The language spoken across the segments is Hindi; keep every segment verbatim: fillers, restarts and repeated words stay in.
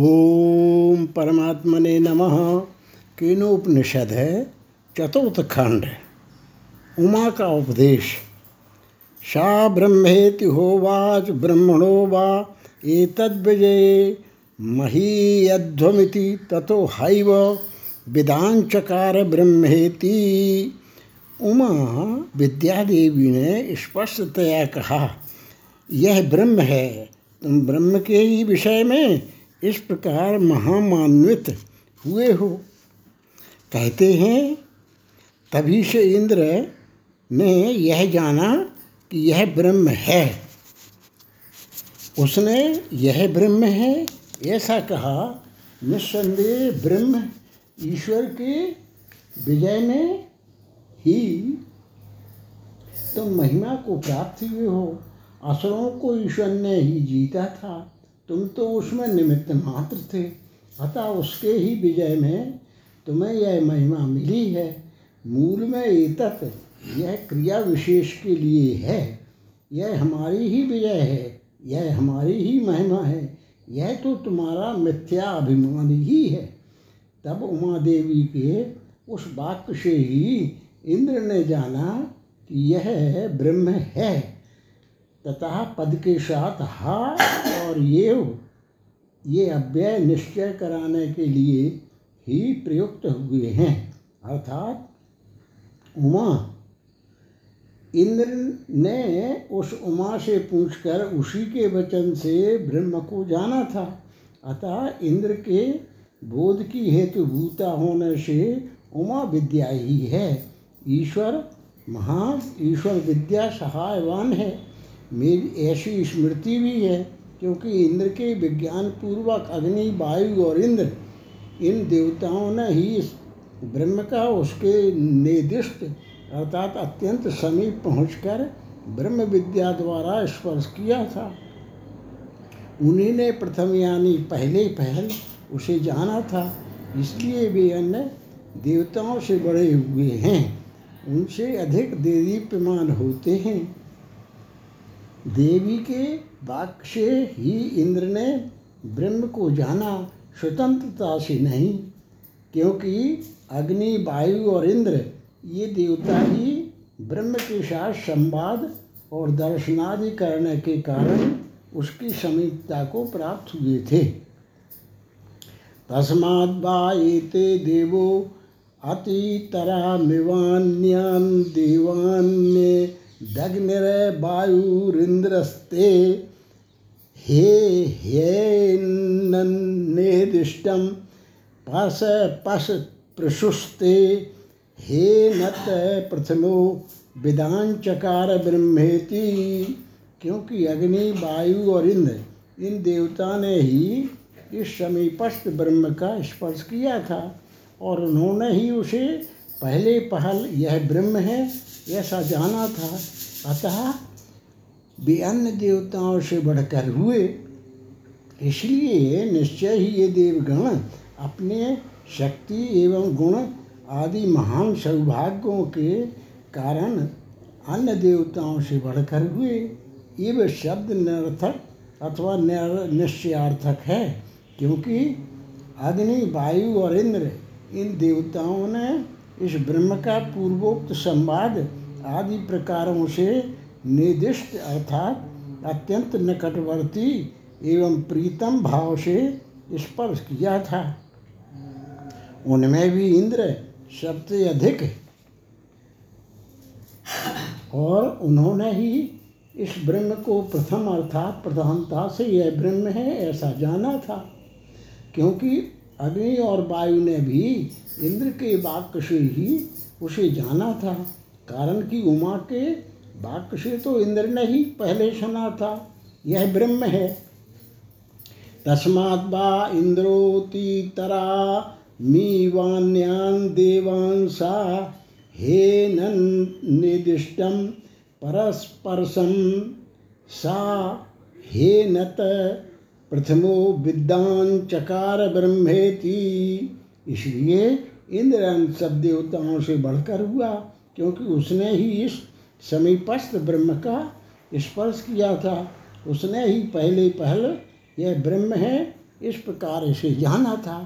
ओम परमात्मने नमः। केनोपनिषद है, चतुर्थ खंड, उमा का उपदेश। शा ब्रह्मेति होवाच ब्रह्मणो वा एतद्विजये महीयध्वमिति ततो हैव वेदांचकार ब्रह्मेति। उमा विद्यादेवी ने स्पष्टतया कहा, यह ब्रह्म है, तुम ब्रह्म के ही विषय में इस प्रकार महामान्वित हुए हो। कहते हैं तभी से इंद्र ने यह जाना कि यह ब्रह्म है, उसने यह ब्रह्म है ऐसा कहा। निस्संदेह ब्रह्म ईश्वर के विजय में ही तुम महिमा को प्राप्त हुए हो। असुरों को ईश्वर ने ही जीता था, तुम तो उसमें निमित्त मात्र थे, अतः उसके ही विजय में तुम्हें यह महिमा मिली है। मूल में एतत् यह क्रिया विशेष के लिए है, यह हमारी ही विजय है, यह हमारी ही महिमा है, यह तो तुम्हारा मिथ्या अभिमान ही है। तब उमा देवी के उस वाक्य से ही इंद्र ने जाना कि यह ब्रह्म है, तथा पद के साथ हा और ये ये अव्यय निश्चय कराने के लिए ही प्रयुक्त हुए हैं। अर्थात उमा, इंद्र ने उस उमा से पूछकर उसी के वचन से ब्रह्म को जाना था, अतः इंद्र के बोध की हेतुभूता होने से उमा विद्या ही है। ईश्वर महा ईश्वर विद्या सहायवान है, मेरी ऐसी स्मृति भी है, क्योंकि इंद्र के विज्ञान पूर्वक अग्नि, वायु और इंद्र इन देवताओं ने ही ब्रह्म का उसके निर्दिष्ट अर्थात अत्यंत समीप पहुंचकर ब्रह्म विद्या द्वारा स्पर्श किया था। उन्हीं ने प्रथम यानी पहले पहल उसे जाना था, इसलिए वे अन्य देवताओं से बड़े हुए हैं, उनसे अधिक देदीप्यमान होते हैं। देवी के वाक्य से ही इंद्र ने ब्रह्म को जाना, स्वतंत्रता से नहीं, क्योंकि अग्नि, वायु और इंद्र ये देवता ही ब्रह्म के साथ संवाद और दर्शनादि करने के कारण उसकी समीपता को प्राप्त हुए थे। तस्माद् वा एते देवो अतितरामिवान्यान् देवान्ये दग्निर्वायुरिन्द्रस्ते हे हेन्नेदिष्टं पश पश प्रशुस्ते हे नत प्रथमो वेदांचकार ब्रह्मेति। क्योंकि अग्नि, वायु और इंद्र इन देवता ने ही इस समीपस्थ ब्रह्म का स्पर्श किया था और उन्होंने ही उसे पहले पहल यह ब्रह्म है ऐसा जाना था, अतः वे अन्य देवताओं से बढ़कर हुए। इसलिए निश्चय ही ये देवगण अपने शक्ति एवं गुण आदि महान सौभाग्यों के कारण अन्य देवताओं से बढ़कर हुए। ये वे शब्द निरर्थक अथवा निश्चयार्थक है, क्योंकि अग्नि, वायु और इंद्र इन देवताओं ने इस ब्रह्म का पूर्वोक्त संवाद आदि प्रकारों से निर्दिष्ट अर्थात अत्यंत निकटवर्ती एवं प्रीतम भाव से स्पर्श किया था। उनमें भी इंद्र सबसे अधिक और उन्होंने ही इस ब्रह्म को प्रथम अर्थात प्रधानता से यह ब्रह्म है ऐसा जाना था, क्योंकि अग्नि और वायु ने भी इंद्र के वाक्य से ही उसे जाना था, कारण कि उमा के वाक्य से तो इंद्र ने ही पहले सुना था यह ब्रह्म है। तस्मात् वा इंद्रोति तरा मी वान्यान देवांसा हे नन्निदिष्टम परस्परसं सा हे नत प्रथमो विद्यांचकार ब्रह्मेति। इसलिए इंद्र सब देवताओं से बढ़कर हुआ, क्योंकि उसने ही इस समीपस्थ ब्रह्म का स्पर्श किया था, उसने ही पहले पहल यह ब्रह्म है इस प्रकार इसे जाना था।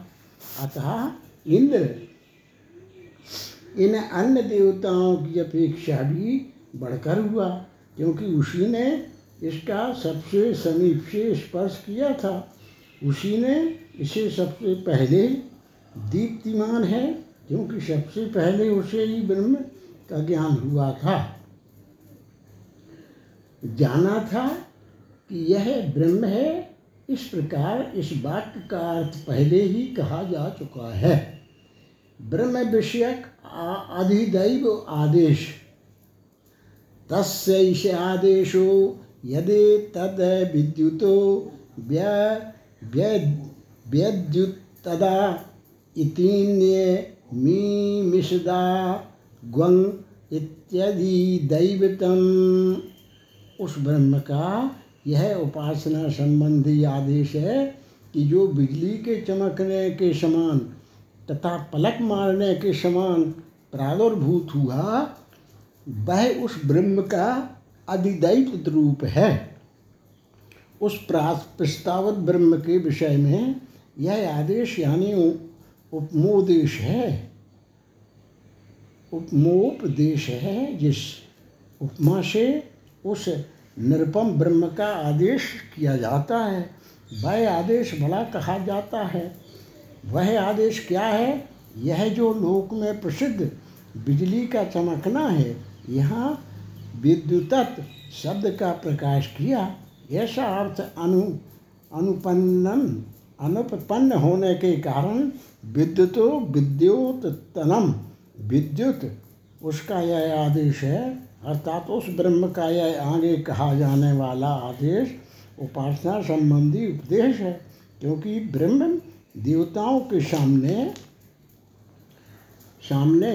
अतः इंद्र इन अन्य देवताओं की अपेक्षा भी बढ़कर हुआ, क्योंकि उसी ने इसका सबसे समीप से स्पर्श किया था, उसी ने इसे सबसे पहले दीप्तिमान है, क्योंकि सबसे पहले उसे ही ब्रह्म का ज्ञान हुआ था। जाना था कि यह ब्रह्म है, इस प्रकार इस वाक्य का अर्थ पहले ही कहा जा चुका है। ब्रह्म विषयक अधिदैव आदेश तस्यैष आदेशो यदि तद विद्युतो व्य व्यद्युत्तदा इतीन्ये मी मिषदा ग्वं इत्यादि दैवतम। उस ब्रह्म का यह उपासना संबंधी आदेश है कि जो बिजली के चमकने के समान तथा पलक मारने के समान प्रादुर्भूत हुआ, वह उस ब्रह्म का अधिदैव रूप है। उस प्रस्तावित ब्रह्म के विषय में यह आदेश यानी उपमोपदेश है, उपमोपदेश है, जिस उपमा से उस निरुपम ब्रह्म का आदेश किया जाता है, वह आदेश भला कहा जाता है। वह आदेश क्या है? यह जो लोक में प्रसिद्ध बिजली का चमकना है, यहाँ विद्युतत शब्द का प्रकाश किया, ऐसा अर्थ अनु अनुपन्नम अनुपन्न होने के कारण विद्युतो विद्योतनम विद्युत उसका यह आदेश है, अर्थात उस ब्रह्म का यह आगे कहा जाने वाला आदेश उपासना संबंधी उपदेश है, क्योंकि ब्रह्म देवताओं के सामने सामने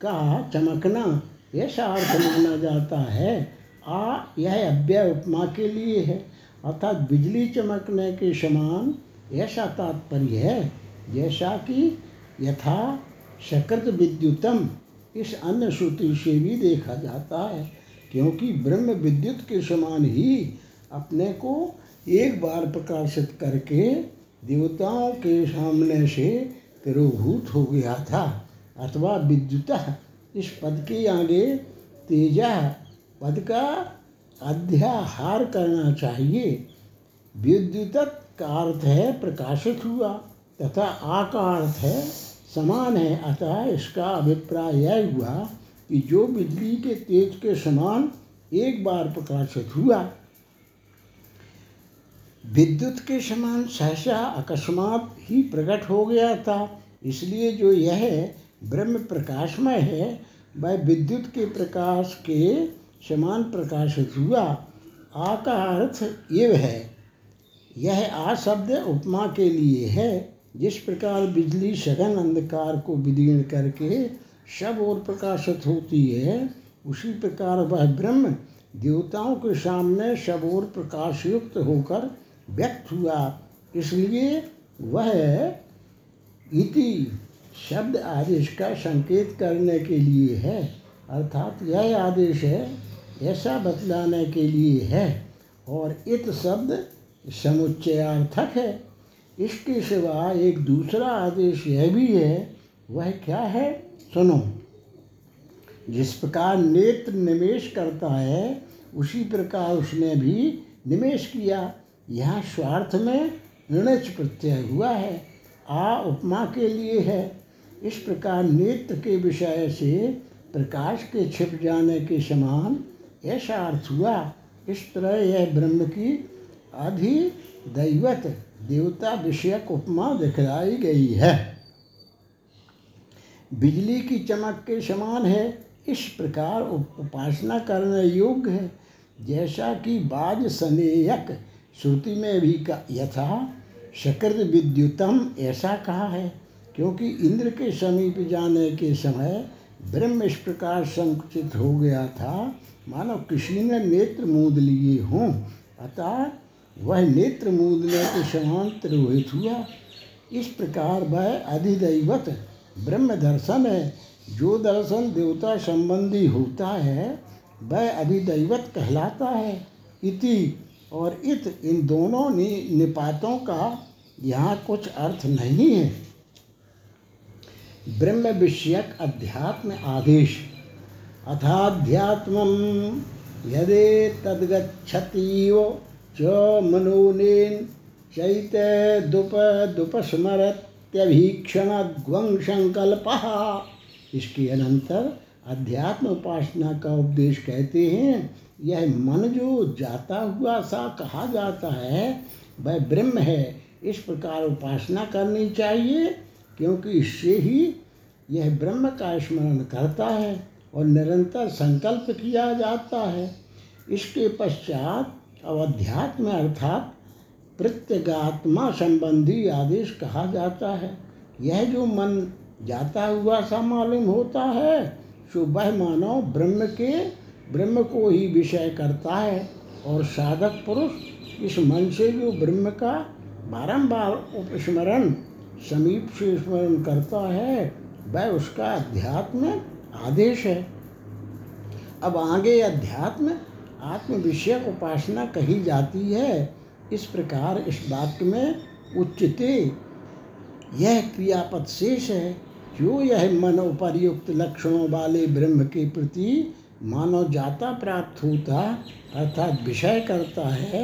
का चमकना ऐसा अर्थ माना जाता है। आ यह अव्यय उपमा के लिए है, अर्थात बिजली चमकने के समान ऐसा तात्पर्य है, जैसा कि यथा सकृत विद्युतम इस अन्य श्रुति से भी देखा जाता है, क्योंकि ब्रह्म विद्युत के समान ही अपने को एक बार प्रकाशित करके देवताओं के सामने से तिरोभूत हो गया था। अथवा विद्युतः इस पद के आगे तेजः पद का अध्याहार करना चाहिए। विद्युतत का अर्थ है प्रकाशित हुआ तथा आ का अर्थ है समान है, अतः इसका अभिप्राय यह हुआ कि जो बिजली के तेज के समान एक बार प्रकाशित हुआ, विद्युत के समान सहसा अकस्मात ही प्रकट हो गया था। इसलिए जो यह ब्रह्म प्रकाशमय है, वह विद्युत के प्रकाश के समान प्रकाशित हुआ। आ का अर्थ एव है, यह आ शब्द उपमा के लिए है। जिस प्रकार बिजली सघन अंधकार को विदीर्ण करके सब ओर प्रकाशित होती है, उसी प्रकार वह ब्रह्म देवताओं के सामने सब ओर प्रकाशयुक्त होकर व्यक्त हुआ। इसलिए वह इति शब्द आदेश का संकेत करने के लिए है, अर्थात यह आदेश है ऐसा बतलाने के लिए है, और इत शब्द समुच्चयार्थक है। इसके सिवा एक दूसरा आदेश यह भी है, वह क्या है? सुनो। जिस प्रकार नेत्र निमेश करता है, उसी प्रकार उसने भी निमेश किया। यह स्वार्थ में णिच प्रत्यय हुआ है, आ उपमा के लिए है। इस प्रकार नेत्र के विषय से प्रकाश के छिप जाने के समान ऐसा अर्थ हुआ। इस तरह यह ब्रह्म की अधिदैवत देवता विषयक उपमा दिखलाई गई है। बिजली की चमक के समान है, इस प्रकार उपासना करने योग्य है, जैसा कि बाद सनेयक श्रुति में भी यथा सकृत विद्युतम ऐसा कहा है, क्योंकि इंद्र के समीप जाने के समय ब्रह्म इस प्रकार संकुचित हो गया था मानो किसी ने नेत्र मूंद लिए हों, अतः वह नेत्र मूदने के समान तिरोहित हुआ। इस प्रकार वह अधिदैवत ब्रह्म दर्शन है। जो दर्शन देवता संबंधी होता है, वह अधिदैवत कहलाता है। इति और इत इन दोनों निपातों का यहाँ कुछ अर्थ नहीं है। ब्रह्म विषयक अध्यात्म आदेश अथाध्यात्मं यदे तद्गच्छतीव च मनोनेन चैते दुप दुपस्मरत्यभीक्षण द्वं संकल्पः। इसके अनंतर अध्यात्म उपासना का उपदेश कहते हैं। यह मन जो जाता हुआ सा कहा जाता है वह ब्रह्म है, इस प्रकार उपासना करनी चाहिए क्योंकि इससे ही यह ब्रह्म का स्मरण करता है और निरंतर संकल्प किया जाता है। इसके पश्चात अवध्यात्म अर्थात प्रत्यगात्मा संबंधी आदेश कहा जाता है। यह जो मन जाता हुआ सा मालूम होता है सो वह मानव ब्रह्म के ब्रह्म को ही विषय करता है और साधक पुरुष इस मन से जो ब्रह्म का बारंबार उपस्मरण समीप से स्मरण करता है वह उसका अध्यात्म आदेश है। अब आगे अध्यात्म आत्म विषयक उपासना कही जाती है। इस प्रकार इस वाक्य में उच्चते यह क्रियापद शेष है जो यह मन उपर्युक्त लक्षणों वाले ब्रह्म के प्रति मानव जाता प्राप्त होता अर्थात विषय करता है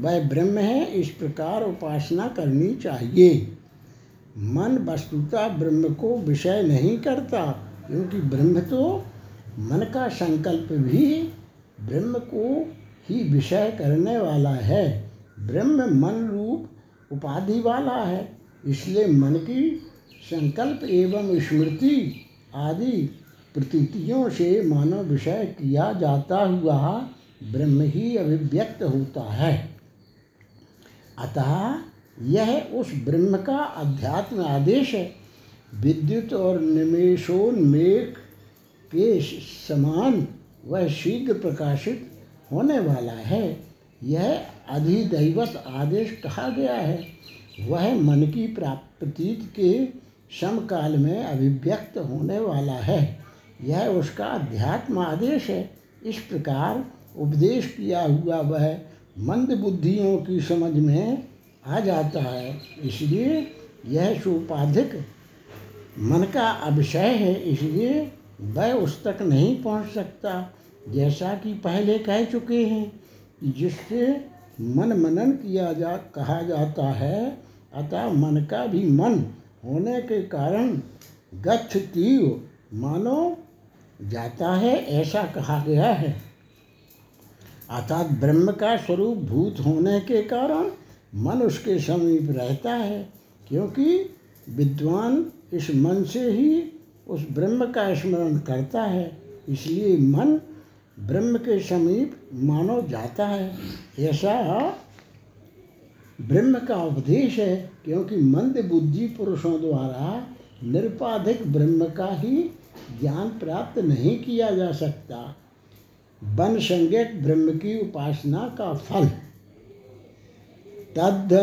वह ब्रह्म है। इस प्रकार उपासना करनी चाहिए। मन वस्तुतः ब्रह्म को विषय नहीं करता क्योंकि ब्रह्म तो मन का संकल्प भी ब्रह्म को ही विषय करने वाला है। ब्रह्म मन रूप उपाधि वाला है, इसलिए मन की संकल्प एवं स्मृति आदि प्रतीतियों से मानव विषय किया जाता हुआ ब्रह्म ही अभिव्यक्त होता है। अतः यह उस ब्रह्म का अध्यात्म आदेश है। विद्युत और निमेषोन्मेख के समान वह शीघ्र प्रकाशित होने वाला है। यह अधिदैवत आदेश कहा गया है। वह मन की प्राप्ति के समकाल में अभिव्यक्त होने वाला है। यह उसका अध्यात्म आदेश है। इस प्रकार उपदेश किया हुआ वह मंद बुद्धियों की समझ में आ जाता है। इसलिए यह सोपाधिक मन का अभिषय है, इसलिए वह उस तक नहीं पहुंच सकता। जैसा कि पहले कह चुके हैं जिससे मन मनन किया जा कहा जाता है, अतः मन का भी मन होने के कारण गच्छतीव मानो जाता है ऐसा कहा गया है। अर्थात ब्रह्म का स्वरूप भूत होने के कारण मन उसके समीप रहता है क्योंकि विद्वान इस मन से ही उस ब्रह्म का स्मरण करता है। इसलिए मन ब्रह्म के समीप मानो जाता है ऐसा ब्रह्म का उपदेश है क्योंकि मंद बुद्धि पुरुषों द्वारा निरपाधिक ब्रह्म का ही ज्ञान प्राप्त नहीं किया जा सकता। वन संज्ञक ब्रह्म की उपासना का फल तद्ध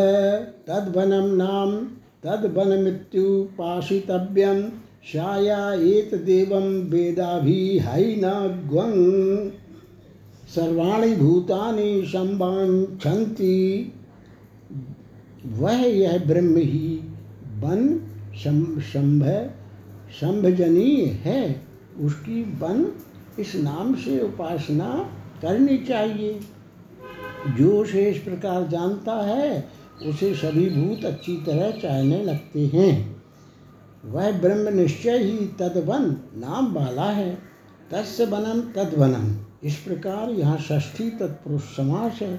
तद्वनम नाम तद्वनमित्युपासितव्यं शाया एतदेवं वेदाभिहैना ग्वं सर्वाणि भूतानि संवाञ्छन्ति। वह यह ब्रह्म ही वन संभव संभजनीय है। उसकी वन इस नाम से उपासना करनी चाहिए। जो से इस प्रकार जानता है उसे सभी भूत अच्छी तरह चाहने लगते हैं। वह ब्रह्म निश्चय ही तद्वन नाम वाला है। तस्य वनम तद्वनम इस प्रकार यहाँ षष्ठी तत्पुरुष समास है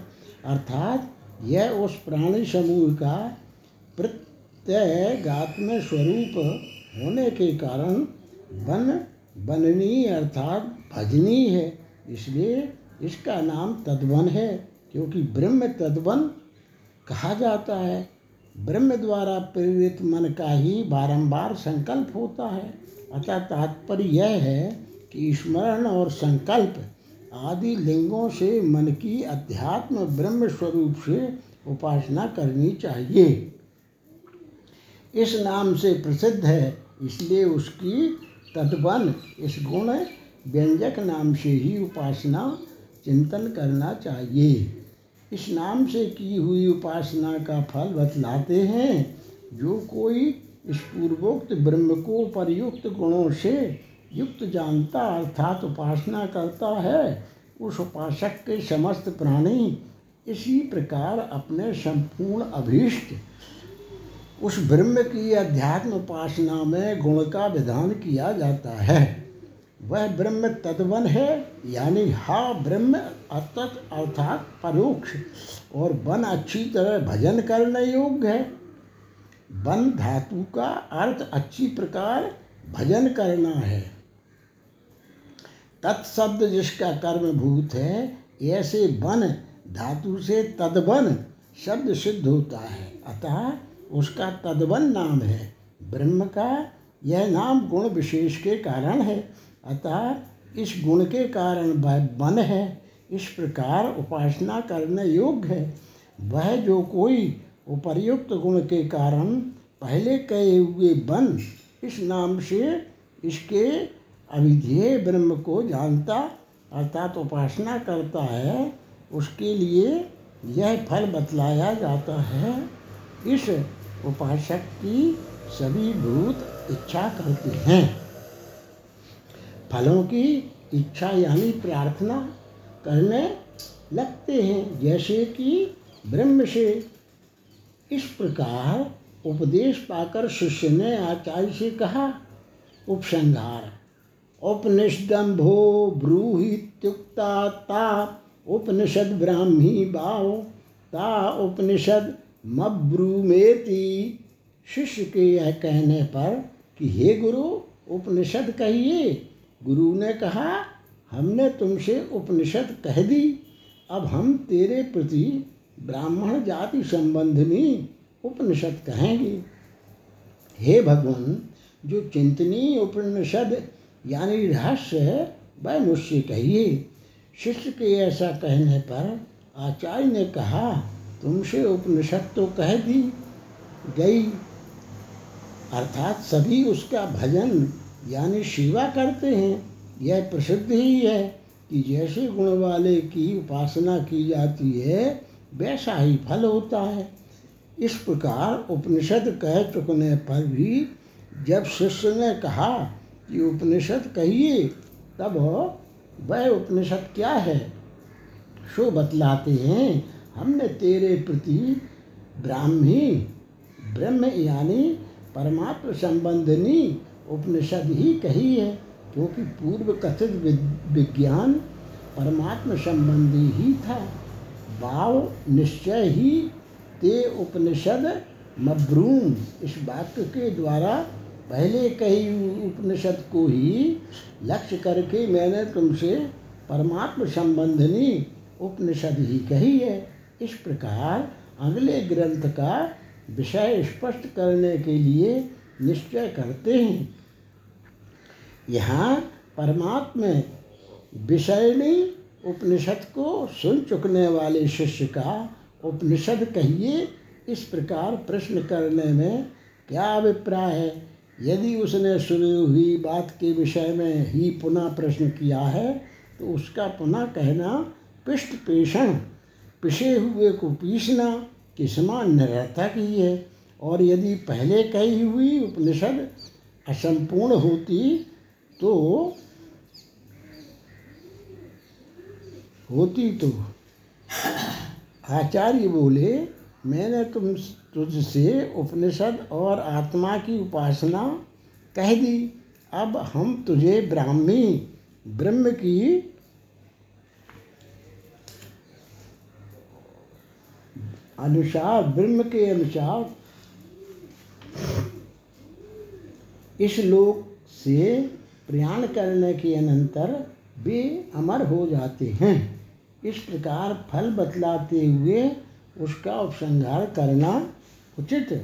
अर्थात यह उस प्राणी समूह का प्रत्यगात्म स्वरूप होने के कारण वन बननी अर्थात भजनी है। इसलिए इसका नाम तद्वन है क्योंकि ब्रह्म तद्वन कहा जाता है। ब्रह्म द्वारा प्रेरित मन का ही बारंबार संकल्प होता है। अतः तात्पर्य यह है कि स्मरण और संकल्प आदि लिंगों से मन की अध्यात्म ब्रह्म स्वरूप से उपासना करनी चाहिए। इस नाम से प्रसिद्ध है इसलिए उसकी तद्वन इस गुण व्यंजक नाम से ही उपासना चिंतन करना चाहिए। इस नाम से की हुई उपासना का फल बतलाते हैं। जो कोई इस पूर्वोक्त ब्रह्म को परयुक्त गुणों से युक्त जानता अर्थात उपासना करता है, उस उपासक के समस्त प्राणी इसी प्रकार अपने संपूर्ण अभीष्ट उस ब्रह्म की अध्यात्म उपासना में गुण का विधान किया जाता है। वह ब्रह्म तद्वन है यानी हा ब्रह्म अतत अर्थात परोक्ष, और वन अच्छी तरह भजन करने योग्य है। वन धातु का अर्थ अच्छी प्रकार भजन करना है। तत्शब्द जिसका कर्मभूत है, ऐसे वन धातु से तद्वन शब्द सिद्ध होता है, अतः उसका तद्वन नाम है। ब्रह्म का यह नाम गुण विशेष के कारण है, अतः इस गुण के कारण वन है। इस प्रकार उपासना करने योग्य है। वह जो कोई उपर्युक्त गुण के कारण पहले कहे हुए वन इस नाम से इसके अविधेय ब्रह्म को जानता अर्थात उपासना करता है, उसके लिए यह फल बतलाया जाता है। इस उपासक की सभी भूत इच्छा करते हैं। फलों की इच्छा यानी प्रार्थना करने लगते हैं, जैसे कि ब्रह्म से। इस प्रकार उपदेश पाकर शिष्य ने आचार्य से कहा, उपसंहार। उपनिषदम्भो ब्रूहित्युक्ता ता उपनिषद ब्राह्मी बाओ ता उपनिषद मब्रूमेति। शिष्य के यह कहने पर कि हे गुरु, उपनिषद कहिए। गुरु ने कहा, हमने तुमसे उपनिषद कह दी, अब हम तेरे प्रति ब्राह्मण जाति संबंधनी उपनिषद कहेंगे। हे भगवान, जो चिंतनीय उपनिषद यानी रहस्य है, वह मुझसे कहिए। शिष्य के ऐसा कहने पर आचार्य ने कहा, तुमसे उपनिषद तो कह दी गई, अर्थात सभी उसका भजन यानी सेवा करते हैं। यह प्रसिद्ध ही है कि जैसे गुण वाले की उपासना की जाती है, वैसा ही फल होता है। इस प्रकार उपनिषद कह चुकने पर भी जब शिष्य ने कहा कि उपनिषद कहिए, तब वह उपनिषद क्या है सो बतलाते हैं, हमने तेरे प्रति ब्राह्मी ब्रह्म यानी परमात्म संबंधनी उपनिषद ही कही है, क्योंकि पूर्व कथित विज्ञान परमात्म संबंधी ही था। भाव निश्चय ही ते उपनिषद मब्रूम इस वाक्य के द्वारा पहले कही उपनिषद को ही लक्ष्य करके मैंने तुमसे परमात्म संबंधनी उपनिषद ही कही है। इस प्रकार अगले ग्रंथ का विषय स्पष्ट करने के लिए निश्चय करते हैं। यहाँ परमात्म विषयनी उपनिषद को सुन चुकने वाले शिष्य का उपनिषद कहिए इस प्रकार प्रश्न करने में क्या अभिप्राय है? यदि उसने सुनी हुई बात के विषय में ही पुनः प्रश्न किया है, तो उसका पुनः कहना पिष्ट पेषण पिसे हुए को पीसना के समान निरर्थक ही है। और यदि पहले कही हुई उपनिषद असंपूर्ण होती तो होती तो आचार्य बोले, मैंने तुम तुझसे उपनिषद और आत्मा की उपासना कह दी, अब हम तुझे ब्राह्मी ब्रह्म की अनुसार ब्रह्म के अनुसार इस लोक से प्रयाण करने के अनंतर वे अमर हो जाते हैं। इस प्रकार फल बतलाते हुए उसका उपसंहार करना उचित है।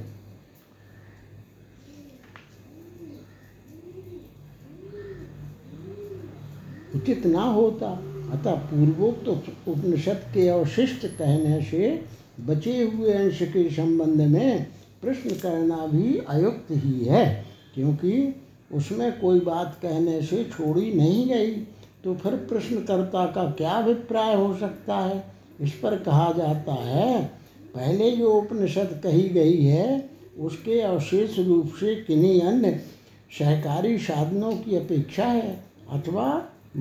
उचित ना होता, अतः पूर्वोक्त उपनिषद के अवशिष्ट कहने से बचे हुए अंश के संबंध में प्रश्न करना भी अयुक्त ही है, क्योंकि उसमें कोई बात कहने से छोड़ी नहीं गई, तो फिर प्रश्नकर्ता का क्या अभिप्राय हो सकता है? इस पर कहा जाता है पहले जो उपनिषद कही गई है उसके अवशेष रूप से किन्हीं अन्य सहकारी साधनों की अपेक्षा है अथवा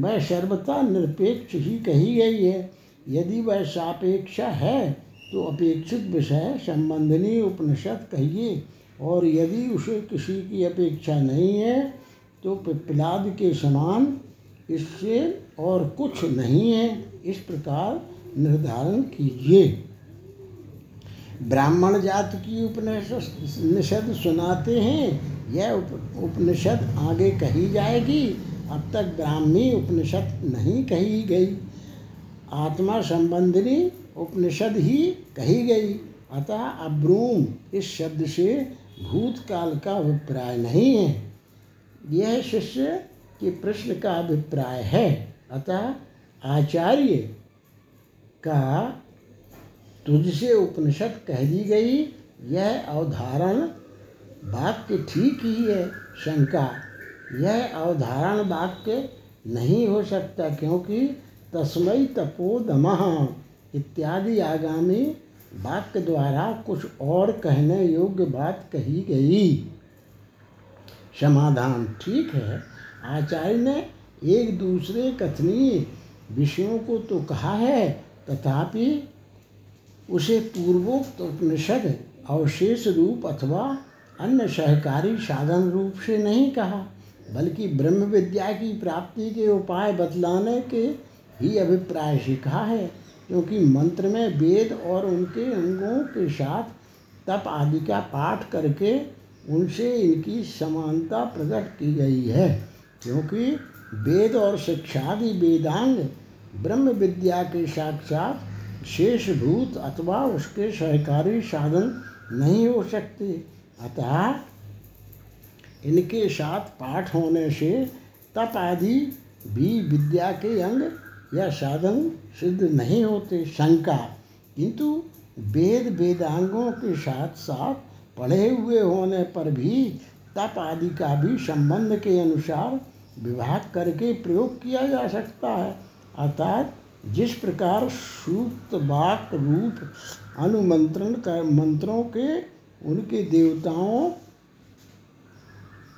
वह सर्वथा निरपेक्ष ही कही गई है। यदि वह सापेक्षा है तो अपेक्षित विषय संबंधनीय उपनिषद कहिए, और यदि उसे किसी की अपेक्षा नहीं है तो पिप्पलाद के समान इससे और कुछ नहीं है। इस प्रकार निर्धारण कीजिए। ब्राह्मण जात की उपनिषद सुनाते हैं, यह उपनिषद आगे कही जाएगी। अब तक ब्राह्मी उपनिषद नहीं कही गई, आत्मा संबंधी उपनिषद ही कही गई। अतः अब्रूम इस शब्द से भूतकाल का अभिप्राय नहीं है, यह शिष्य के प्रश्न का अभिप्राय है। अतः आचार्य का तुझसे उपनिषद कही गई यह अवधारण वाक्य ठीक ही है। शंका, यह अवधारण वाक्य नहीं हो सकता क्योंकि तस्मै तपोदमः इत्यादि आगामी वाक्य द्वारा कुछ और कहने योग्य बात कही गई। समाधान, ठीक है, आचार्य ने एक दूसरे कथनीय विषयों को तो कहा है, तथापि उसे पूर्वोक्त उपनिषद अवशेष रूप अथवा अन्य सहकारी साधन रूप से नहीं कहा, बल्कि ब्रह्म विद्या की प्राप्ति के उपाय बतलाने के ही अभिप्राय से कहा है, क्योंकि मंत्र में वेद और उनके अंगों के साथ तप आदि का पाठ करके उनसे इनकी समानता प्रकट की गई है। क्योंकि वेद और शिक्षादि वेदांग ब्रह्म विद्या के साक्षात शेषभूत अथवा उसके सहकारी साधन नहीं हो सकते, अतः इनके साथ पाठ होने से तप आदि भी विद्या के अंग या साधन सिद्ध नहीं होते। शंका, किंतु वेद वेदांगों के साथ साथ पढ़े हुए होने पर भी तप आदि का भी संबंध के अनुसार विभाग करके प्रयोग किया जा सकता है। अर्थात जिस प्रकार सूक्त वाक रूप अनुमंत्रण कर मंत्रों के उनके देवताओं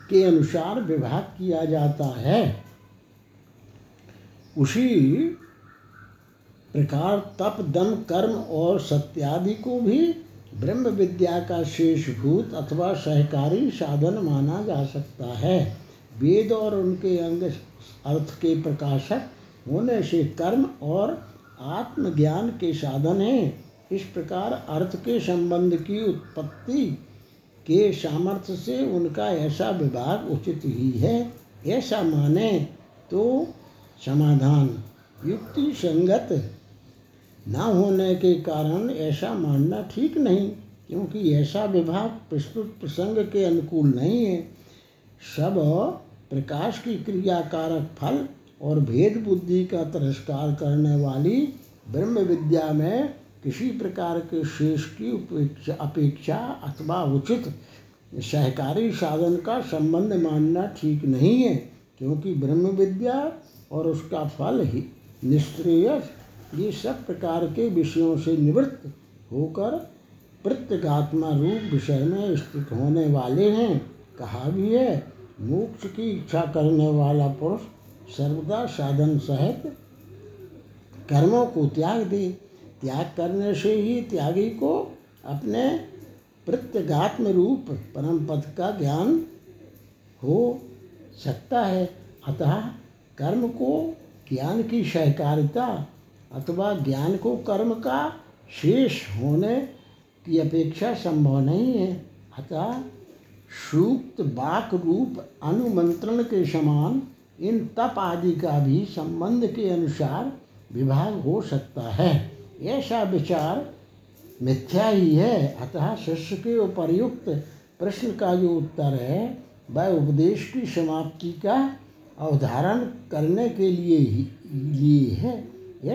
के अनुसार विभाग किया जाता है, उसी प्रकार तप दम कर्म और सत्यादि को भी ब्रह्म विद्या का शेषभूत अथवा सहकारी साधन माना जा सकता है। वेद और उनके अंग अर्थ के प्रकाशक होने से कर्म और आत्मज्ञान के साधन हैं। इस प्रकार अर्थ के संबंध की उत्पत्ति के सामर्थ्य से उनका ऐसा विभाग उचित ही है, ऐसा माने तो। समाधान, युक्ति संगत ना होने के कारण ऐसा मानना ठीक नहीं, क्योंकि ऐसा विभाग प्रस्तुत प्रसंग के अनुकूल नहीं है। सब प्रकाश की क्रिया कारक फल और भेद बुद्धि का तिरस्कार करने वाली ब्रह्म विद्या में किसी प्रकार के शेष की उपेक्षा अपेक्षा अथवा उचित सहकारी साधन का संबंध मानना ठीक नहीं है, क्योंकि ब्रह्म विद्या और उसका फल ही निश्रेयस ये सब प्रकार के विषयों से निवृत्त होकर प्रत्यगात्मा रूप विषय में स्थित होने वाले हैं। कहा भी है, मोक्ष की इच्छा करने वाला पुरुष सर्वदा साधन सहित कर्मों को त्याग दे। त्याग करने से ही त्यागी को अपने प्रत्यगात्म रूप परम पद का ज्ञान हो सकता है। अतः कर्म को ज्ञान की सहकारिता अथवा ज्ञान को कर्म का शेष होने की अपेक्षा संभव नहीं है। अतः सूक्त वाक रूप अनुमंत्रण के समान इन तप आदि का भी संबंध के अनुसार विभाग हो सकता है, ऐसा विचार मिथ्या ही है। अतः शिष्य के उपरयुक्त प्रश्न का जो उत्तर है वह उपदेश की समाप्ति का अवधारण करने के लिए ही लिए है,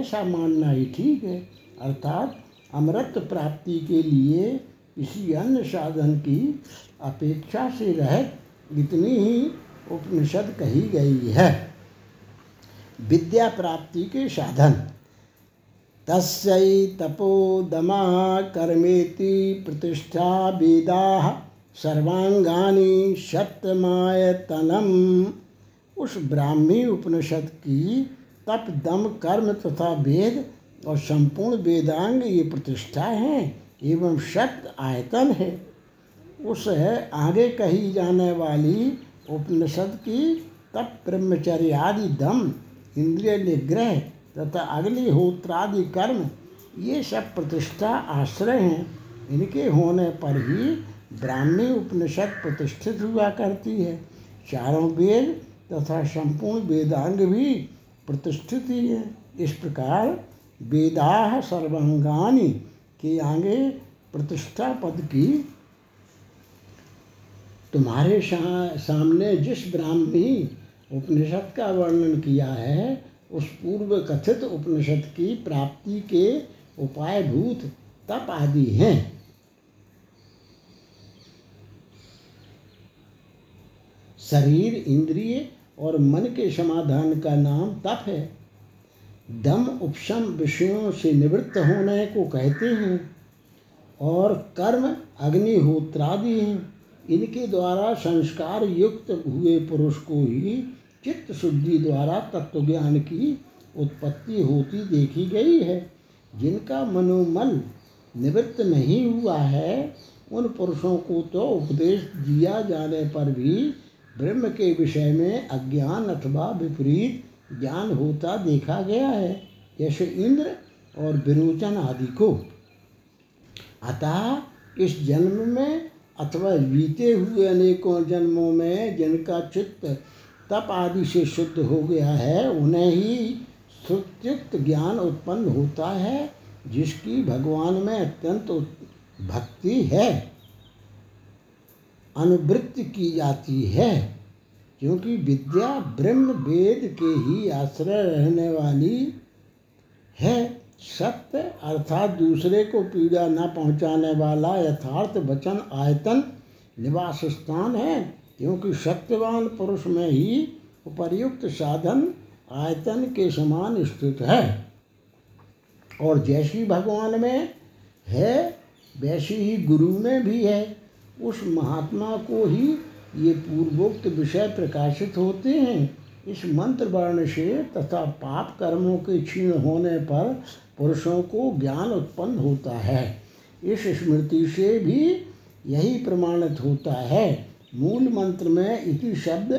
ऐसा मानना ही ठीक है। अर्थात अमृत प्राप्ति के लिए किसी अन्य साधन की अपेक्षा से रहित इतनी ही उपनिषद कही गई है। विद्या प्राप्ति के साधन तस्यै तपोदमा कर्मेति प्रतिष्ठा वेदाः सर्वांगानि शतमायतनम। उस ब्राह्मी उपनिषद की तप दम कर्म तथा वेद और संपूर्ण वेदांग ये प्रतिष्ठा हैं एवं शत आयतन है। उस है आगे कही जाने वाली उपनिषद की तप ब्रह्मचर्य आदि दम इंद्रिय निग्रह तथा अग्निहोत्रादि कर्म ये सब प्रतिष्ठा आश्रय हैं। इनके होने पर ही ब्राह्मी उपनिषद प्रतिष्ठित हुआ करती है। चारों वेद तथा संपूर्ण वेदांग भी प्रतिष्ठित ही है। इस प्रकार वेदाः सर्वांगानि के आगे प्रतिष्ठा पद की तुम्हारे सामने जिस ब्राह्मी उपनिषद का वर्णन किया है उस पूर्व कथित उपनिषद की प्राप्ति के उपायभूत तप आदि हैं। शरीर इंद्रिय और मन के समाधान का नाम तप है। दम उपशम विषयों से निवृत्त होने को कहते हैं और कर्म अग्निहोत्रादि हैं। इनके द्वारा संस्कार युक्त हुए पुरुष को ही चित्त शुद्धि द्वारा तत्वज्ञान की उत्पत्ति होती देखी गई है। जिनका मनोमन निवृत्त नहीं हुआ है उन पुरुषों को तो उपदेश दिया जाने पर भी ब्रह्म के विषय में अज्ञान अथवा विपरीत ज्ञान होता देखा गया है, जैसे इंद्र और विरोचन आदि को। अतः इस जन्म में अथवा बीते हुए अनेकों जन्मों में जिनका चित्त तप आदि से शुद्ध हो गया है उन्हें ही सुचित्त ज्ञान उत्पन्न होता है, जिसकी भगवान में अत्यंत भक्ति है। अनुवृत्ति की जाती है क्योंकि विद्या ब्रह्म वेद के ही आश्रय रहने वाली है। सत्य अर्थात दूसरे को पीड़ा न पहुंचाने वाला यथार्थ वचन आयतन निवास स्थान है, क्योंकि सत्यवान पुरुष में ही उपर्युक्त साधन आयतन के समान स्थित है। और जैसी भगवान में है वैसी ही गुरु में भी है। उस महात्मा को ही ये पूर्वोक्त विषय प्रकाशित होते हैं। इस मंत्र वर्ण से तथा पाप कर्मों के क्षीण होने पर पुरुषों को ज्ञान उत्पन्न होता है। इस स्मृति से भी यही प्रमाणित होता है। मूल मंत्र में इति शब्द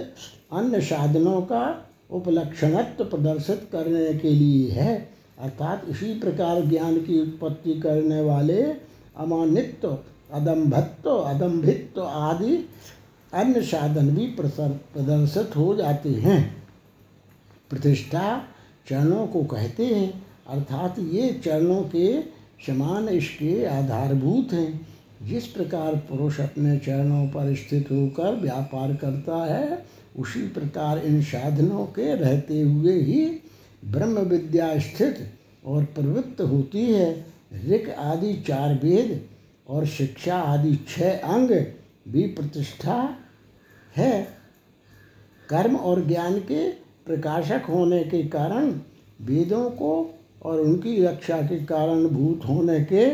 अन्य साधनों का उपलक्षणत्व प्रदर्शित करने के लिए है, अर्थात इसी प्रकार ज्ञान की उत्पत्ति करने वाले अमानित्व अदम्भत्व अदम्भित्व आदि अन्य साधन भी प्रदर्शित हो जाते हैं। प्रतिष्ठा चरणों को कहते हैं, अर्थात ये चरणों के समान इसके आधारभूत हैं। जिस प्रकार पुरुष अपने चरणों पर स्थित होकर व्यापार करता है उसी प्रकार इन साधनों के रहते हुए ही ब्रह्म विद्या स्थित और प्रवृत्त होती है। ऋक् आदि चार वेद और शिक्षा आदि छह अंग भी प्रतिष्ठा है। कर्म और ज्ञान के प्रकाशक होने के कारण वेदों को और उनकी रक्षा के कारण भूत होने के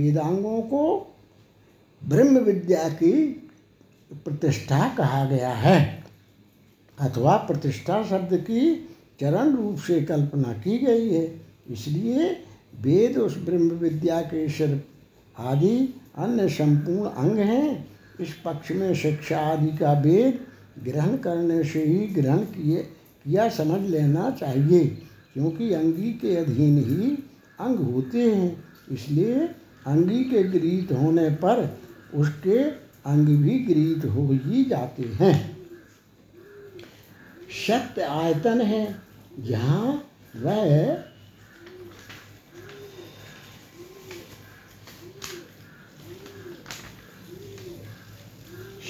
वेदांगों को ब्रह्म विद्या की प्रतिष्ठा कहा गया है, अथवा प्रतिष्ठा शब्द की चरण रूप से कल्पना की गई है। इसलिए वेद उस ब्रह्म विद्या के सिर आदि अन्य संपूर्ण अंग हैं। इस पक्ष में शिक्षा आदि का वेद ग्रहण करने से ही ग्रहण किए किया समझ लेना चाहिए, क्योंकि अंगी के अधीन ही अंग होते हैं। इसलिए अंगी के गृहीत होने पर उसके अंग भी गृहीत हो ही जाते हैं। शत आयतन है, जहाँ वह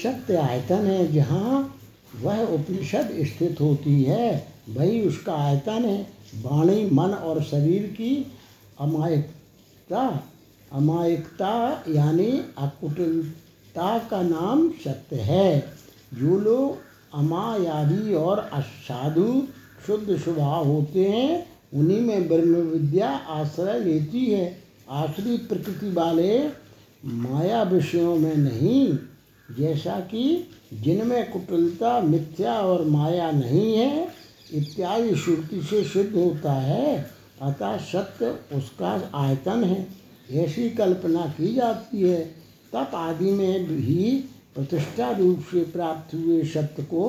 सत्य आयतन है जहाँ वह उपनिषद स्थित होती है वही उसका आयतन है। वाणी मन और शरीर की अमायिकता अमायिकता यानी अकुटिलता का नाम सत्य है। जो लोग अमायादी और असाधु शुद्ध स्वभाव होते हैं उन्हीं में ब्रह्म विद्या आश्रय लेती है। आखिरी प्रकृति वाले माया विषयों में नहीं, जैसा कि जिनमें कुटिलता मिथ्या और माया नहीं है इत्यादि श्रुति से सिद्ध होता है। अतः सत्य उसका आयतन है, ऐसी कल्पना की जाती है। तप आदि में भी प्रतिष्ठा रूप से प्राप्त हुए सत्य को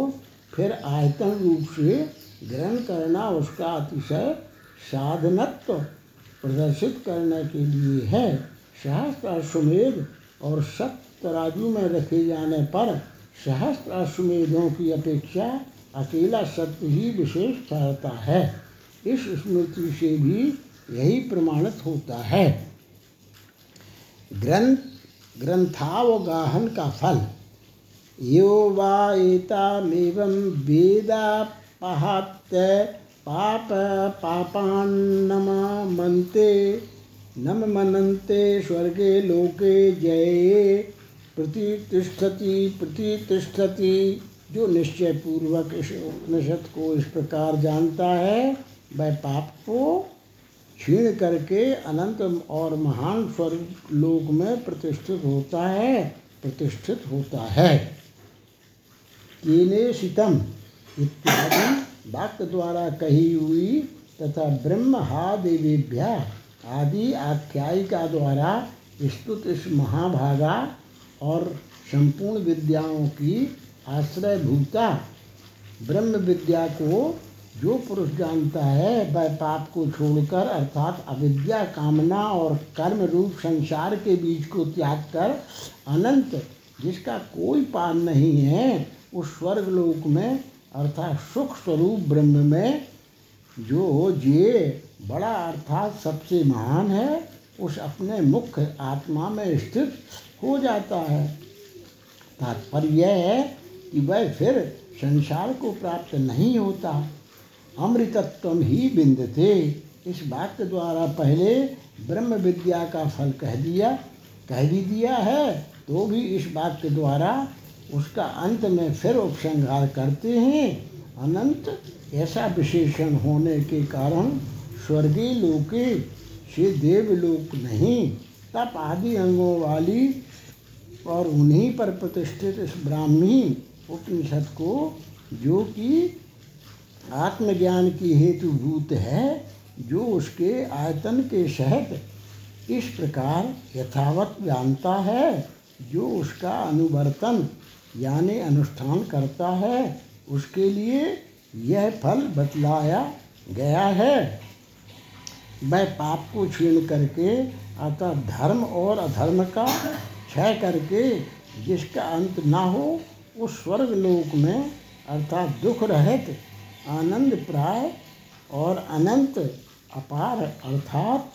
फिर आयतन रूप से ग्रहण करना उसका अतिशय साधनत्व प्रदर्शित करने के लिए है। सहस्त्र अश्वमेध और सत्य तराजू में रखे जाने पर सहस्त्र अश्वमेधों की अपेक्षा अकेला सत्य ही विशेष ठहरता है। इस स्मृति से भी यही प्रमाणित होता है। ग्रंथ ग्रंथावगाहन का फल यो वाएतामेवं वेदापहात्य पाप पापान्नममन्ते नम मनन्ते स्वर्गे लोके जये प्रतिष्ठति प्रतिष्ठति। जो निश्चय पूर्वक इस उपनिषद को इस प्रकार जानता है वह पाप को क्षीण करके अनंत और महान स्वर्ग लोक में प्रतिष्ठित होता है प्रतिष्ठित होता है। केने सितम इत्यादि वाक्य द्वारा कही हुई तथा ब्रह्म हा देवेभ्या आदि आख्यायिका द्वारा स्तुत इस महाभागा और संपूर्ण विद्याओं की आश्रयभूता ब्रह्म विद्या को जो पुरुष जानता है वह पाप को छोड़कर अर्थात अविद्या कामना और कर्म रूप संसार के बीज को त्याग कर अनंत जिसका कोई पार नहीं है उस स्वर्गलोक में अर्थात सुख स्वरूप ब्रह्म में जो ये बड़ा अर्थात सबसे महान है उस अपने मुख्य आत्मा में स्थित हो जाता है। तात्पर्य यह है कि वह फिर संसार को प्राप्त नहीं होता। अमृतत्वम ही बिंदते इस वाक्य द्वारा पहले ब्रह्म विद्या का फल कह दिया कह भी दिया है, तो भी इस वाक्य द्वारा उसका अंत में फिर उपसंहार करते हैं। अनंत ऐसा विशेषण होने के कारण स्वर्गीय लोके से देवलोक नहीं तप आदि अंगों वाली और उन्हीं पर प्रतिष्ठित इस ब्राह्मी उपनिषद को जो कि आत्मज्ञान की हेतुभूत है जो उसके आयतन के सहित इस प्रकार यथावत जानता है जो उसका अनुवर्तन यानि अनुष्ठान करता है उसके लिए यह फल बतलाया गया है। वह पाप को छीन करके अतः धर्म और अधर्म का क्षय करके जिसका अंत ना हो उस स्वर्ग लोक में अर्थात दुख रहित आनंद प्राय और अनंत अपार अर्थात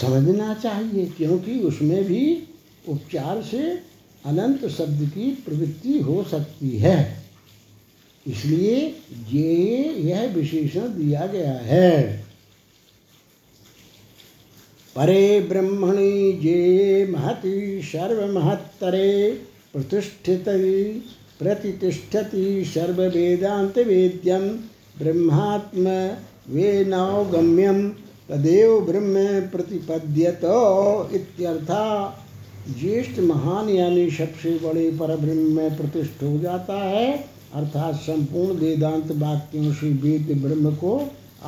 समझना चाहिए, क्योंकि उसमें भी उपचार से अनंत शब्द की प्रवृत्ति हो सकती है। इसलिए ये यह विशेषण दिया गया है। परे ब्रह्मणि जे महति सर्वमहत्तरे प्रतिष्ठितै प्रतिष्ठति सर्ववेदान्त वेद्यं ब्रह्मात्म वेनावगम्यं तदेव ब्रह्म प्रतिपद्यतो इत्यर्था। ज्येष्ठ महान यानी सबसे बड़े परब्रह्म में प्रतिष्ठित हो जाता है अर्थात संपूर्ण वेदांत वाक्यों से वेद ब्रह्म को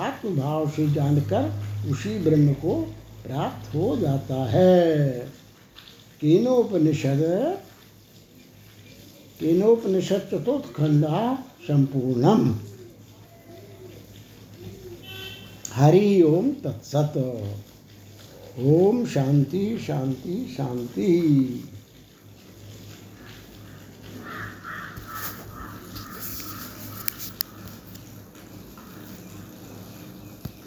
आत्मभाव से जानकर उसी ब्रह्म को प्राप्त हो जाता है। केनोपनिषद केनोपनिषद चतुर्थ खंडा संपूर्णम। हरि ओम तत्सत। ओम शांति शांति शांति।